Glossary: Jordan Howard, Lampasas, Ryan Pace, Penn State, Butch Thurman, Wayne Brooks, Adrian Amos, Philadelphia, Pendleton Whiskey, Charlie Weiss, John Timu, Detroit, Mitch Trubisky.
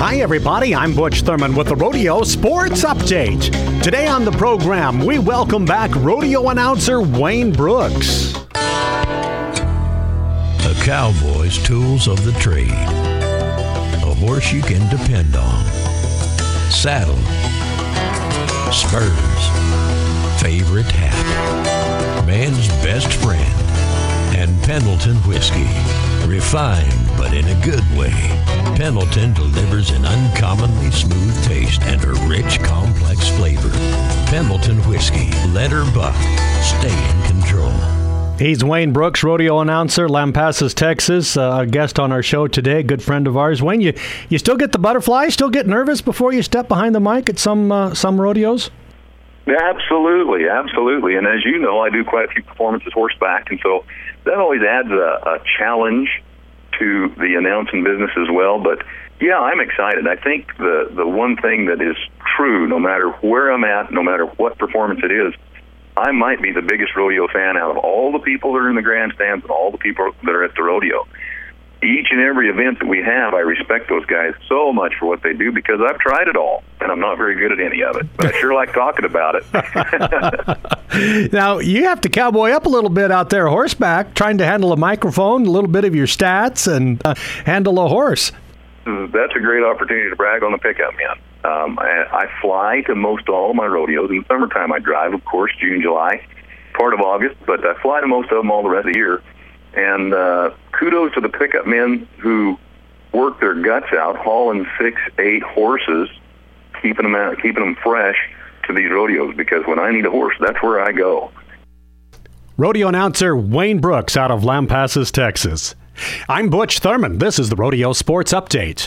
Hi, everybody. I'm Butch Thurman with the Rodeo Sports Update. Today on the program, we welcome back rodeo announcer Wayne Brooks. A cowboy's tools of the trade. A horse you can depend on. Saddle. Spurs. Favorite hat. Man's best friend. And Pendleton Whiskey. Refined, but in a good way. Pendleton delivers an uncommonly smooth taste and a rich, complex flavor. Pendleton Whiskey. Let her buck. Stay in control. He's Wayne Brooks, rodeo announcer, Lampasas, Texas, a guest on our show today, good friend of ours. Wayne, you still get the butterflies? Still get nervous before you step behind the mic at some rodeos? Absolutely. And as you know, I do quite a few performances horseback, and so that always adds a challenge to the announcing business as well. But, yeah, I'm excited. I think the one thing that is true, no matter where I'm at, no matter what performance it is, I might be the biggest rodeo fan out of all the people that are in the grandstands and all the people that are at the rodeo. Each and every event that we have, I respect those guys so much for what they do because I've tried it all, and I'm not very good at any of it. But I sure like talking about it. Now, you have to cowboy up a little bit out there horseback, trying to handle a microphone, a little bit of your stats, and handle a horse. That's a great opportunity to brag on the pickup, man. I fly to most all of my rodeos. In the summertime, I drive, of course, June, July, part of August, but I fly to most of them all the rest of the year. And kudos to the pickup men who work their guts out, hauling 6-8 horses, keeping them fresh to these rodeos. Because when I need a horse, that's where I go. Rodeo announcer Wayne Brooks out of Lampasas, Texas. I'm Butch Thurman. This is the Rodeo Sports Update.